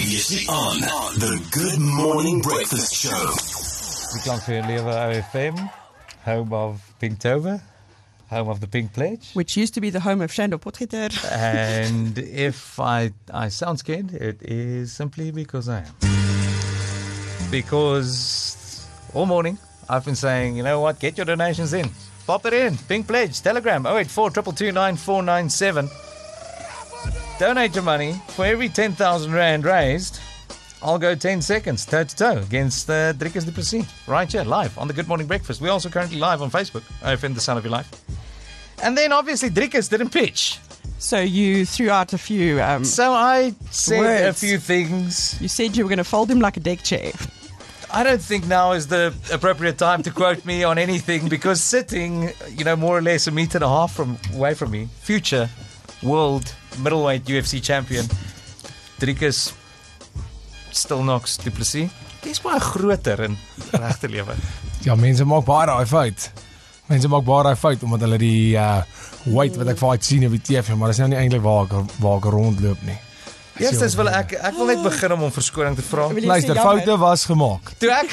Previously on the Good Morning Breakfast Show. We belong to Lever OFM, home of Pinktober, home of the Pink Pledge, which used to be the home of Shandor Potgieter. And if I sound scared, it is simply because I am. Because all morning I've been saying, you know what, get your donations in. Pop it in. Pink Pledge, Telegram, 08422299497. Donate your money. For every 10,000 Rand raised, I'll go 10 seconds toe-to-toe against Dricus du Plessis right here, live on the Good Morning Breakfast. We're also currently live on Facebook, OFM, the son of your life. And then, obviously, Dricus didn't pitch. So you threw out a few So I said words. A few things. You said you were going to fold him like a deck chair. I don't think now is the appropriate time to quote me on anything, because sitting, you know, more or less a meter and a half away from me, future world middleweight UFC champion Dricus still knocks du Plessis. Dis baie groter in regte lewe. Ja, mense maak baie daai fout. Mense maak baie daai fout omdat hulle die weight wat ek vaak sien op die TV, maar dis nou nie eintlik waar ek rondloop nie. Eerstens wil ek wil net begin om verskoning te vra. Luister, foute was gemaak. Toe ek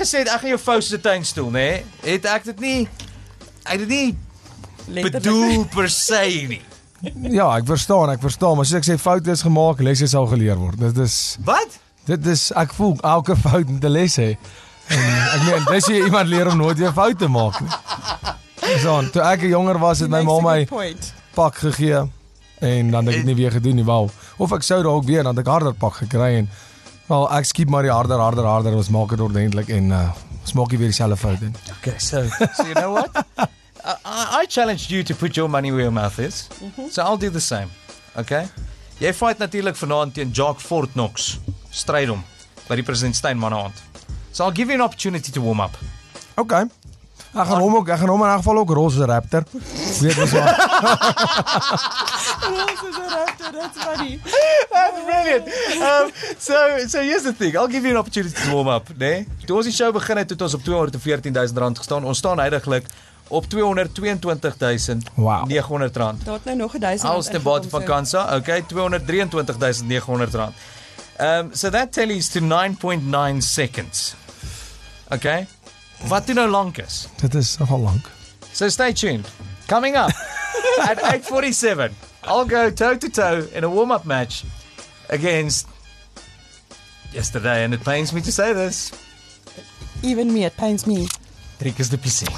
gesê het ek gaan jou fout se tuinstoel, nê? Nee, het ek dit nie bedoel per se nie. Ja, ek verstaan, maar soos ek sê, foute is gemaak, lesse sal geleer word. Dit is wat? Dit is, ek voel elke fout moet 'n les hê. Ek meen, dis jy iemand leer om nooit weer foute te maak nie. So, toe ek jonger was, het my ma my pak gegee. En dan het ek dit nie weer gedoen nie, wel. Of ek sou dalk weer, dan het ek harder pak gekry en wel, ek skiep maar die harder, ons maak dit ordentlik en ons maak nie weer dieselfde fout in. Okay, so you know what? I challenged you to put your money where your mouth is. Mm-hmm. So I'll do the same. Okay? Jy fight natuurlik vanaand teen Jock Strydom by die President Steyn manaand. So I'll give you an opportunity to warm up. Okay. Ek gaan hom in elk geval ook roze raptor. Weet wat so. Roze raptor, that's funny. That's brilliant. So here's the thing. I'll give you an opportunity to warm up, né? Toe ons die show begin het ons op R214,000 gestaan. Ons staan heiliglik op R222,900. Wow. Daar het nou nog R1,000. Als te bate van Kansa. Okay, R223,900. So that tallies to 9.9 seconds. Okay? Wat doen nou lank is? Dit is nogal lank. So stay tuned. Coming up at 8:47, I'll go toe-to-toe in a warm-up match against yesterday, and it pains me to say this. Even me, it pains me. Dricus du Plessis.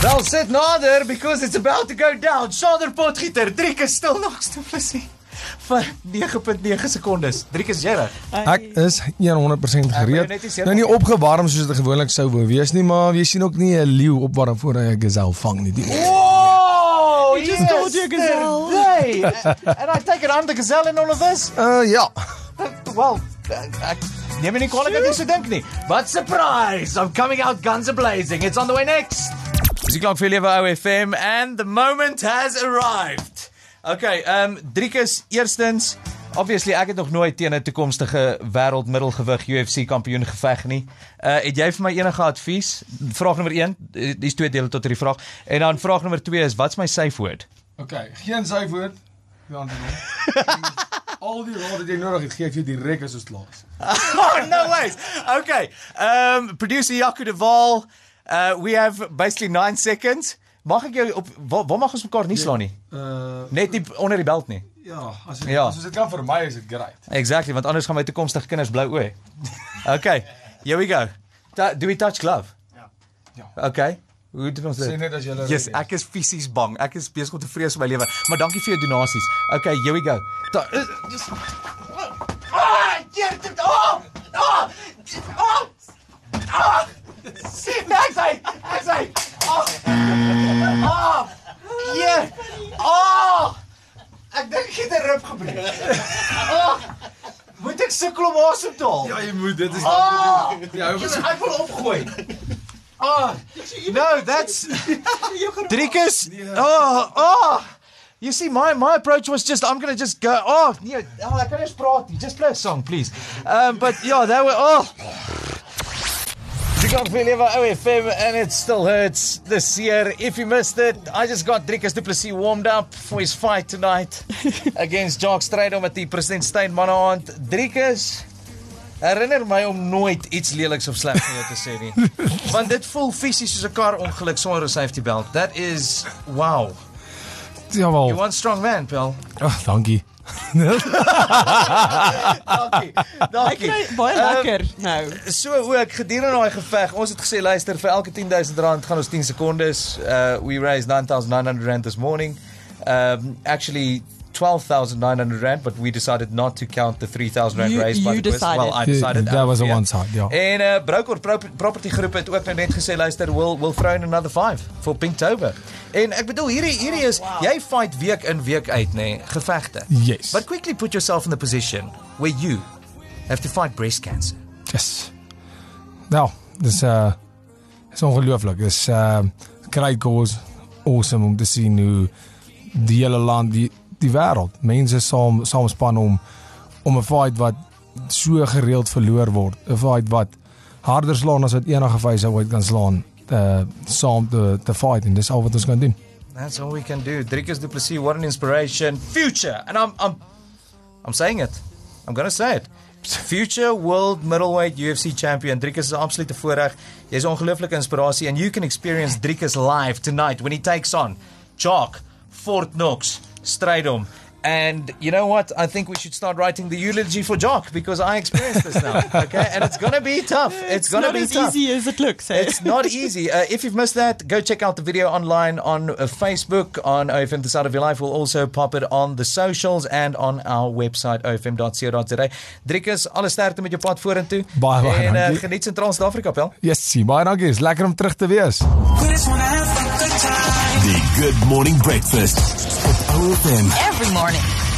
They'll sit nader because it's about to go down. Shandor Potgieter, Dricus still knocks du Plessis. Van 9.9 sekondes. Dricus, is jy reg? Ek is 100% gereed. Nou nie opgewarm soos dit gewoonlik sou wees nie, maar jy sien ook nie 'n leeu opwarm voor hy 'n gazelle vang nie. Oh, you just told you a gazelle. And I take it I'm the gazelle in all of this? Yeah. Well, ek neem nie kwalijk dat ek so dink nie. But surprise, I'm coming out guns a-blazing. It's on the way next. Musieklank vir Lewe OFM, and the moment has arrived. Okay, Dricus, eerstens, obviously ek het nog nooit teen 'n toekomstige wêreldmiddelgewig UFC kampioen geveg nie. Het jy vir my enige advies? Vraag nommer 1, dis twee dele tot hierdie vraag. En dan vraag nommer 2 is, wat's my safe word? Okay, geen safe word. Al die woorde die jy nodig het, gee ek jou direk as ons klaar is. Oh, no ways. Okay, producer Jaco de Waal, we have basically 9 seconds. Mag ek jou op waar mag ons mekaar nie slaan nie? Net nie onder die belt nie. Ja, as dit kan vir my is dit great. Exactly, want anders gaan my toekomstige kinders blou oë. Okay, here we go. Do we touch glove? Ja. Okay. Hoe doen ons dit? Sê net as jy yes, ek is fisies bang. Ek is besig om te vrees vir my lewe, maar dankie vir jou donasies. Okay, here we go. Ek dink ek het 'n rib gebreek. Moet ek sukkel om asem te haal? Ja, jy moet, dit is ek wil opgooi. No, that's Dricus. You see, my approach was just, I'm going to just go, I can't just praat, just play a song, please. But yeah, they were, Welcome to Lever OFM, and it still hurts this year. If you missed it, I just got Dricus du Plessis warmed up for his fight tonight against Jock Strydom at die President Steyn Mannaand. Dricus, herinner my om nooit iets leliks of slegs van jou te sê nie. Want dit voel fisies soos 'n kar ongeluk sonder 'n safety belt. That is wow. Jawel. You want strong man, pal. Oh, dankie. Dankie. Baie lekker nou. So ook gedurende daai geveg, ons het gesê luister, vir elke R10,000 gaan ons 10 sekondes. We raised R9,900 this morning. Actually R12,900, but we decided not to count the R3,000 raised by the twist. Well, I decided that was a one-side. Yeah. En Broker Pro Property Group het ook nou net gesê, luister, we'll throw in another 5 for Pinktober. En ek bedoel, hierdie is, jy fight week in week uit, nee, gevechte. Yes. But quickly put yourself in the position where you have to fight breast cancer. Yes. Nou, dis ongelooflik. Dis great cause, awesome om te sien hoe die hele land, die wêreld, mense saamspan om 'n fight wat so gereeld verloor word, 'n fight wat harder slaan as wat enige vyse ooit kan slaan, saam te fight, en dis al wat ons kan doen. That's all we can do. Dricus du Plessis, what an inspiration. Future, and I'm saying it. I'm going to say it. Future world middleweight UFC champion Dricus is absolute voorreg. Jy's 'n ongelooflike inspirasie, and you can experience Dricus live tonight when he takes on Jock Fort Knox Strydom. And you know what? I think we should start writing the eulogy for Jock, because I experienced this now. Okay, and it's going to be tough. It's going to be tough. Not as easy as it looks. Hey? It's not easy. If you've missed that, go check out the video online on Facebook, on OFM The Side of Your Life. We'll also pop it on the socials and on our website, ofm.co.za. Dricus, alle sterkte met jou pad vorentoe. Baie dankie. En geniet Sentraal Suid-Afrika, pel. Yes, baie dankie. Is lekker om terug te wees. The Good Morning Breakfast. OFM. Every morning.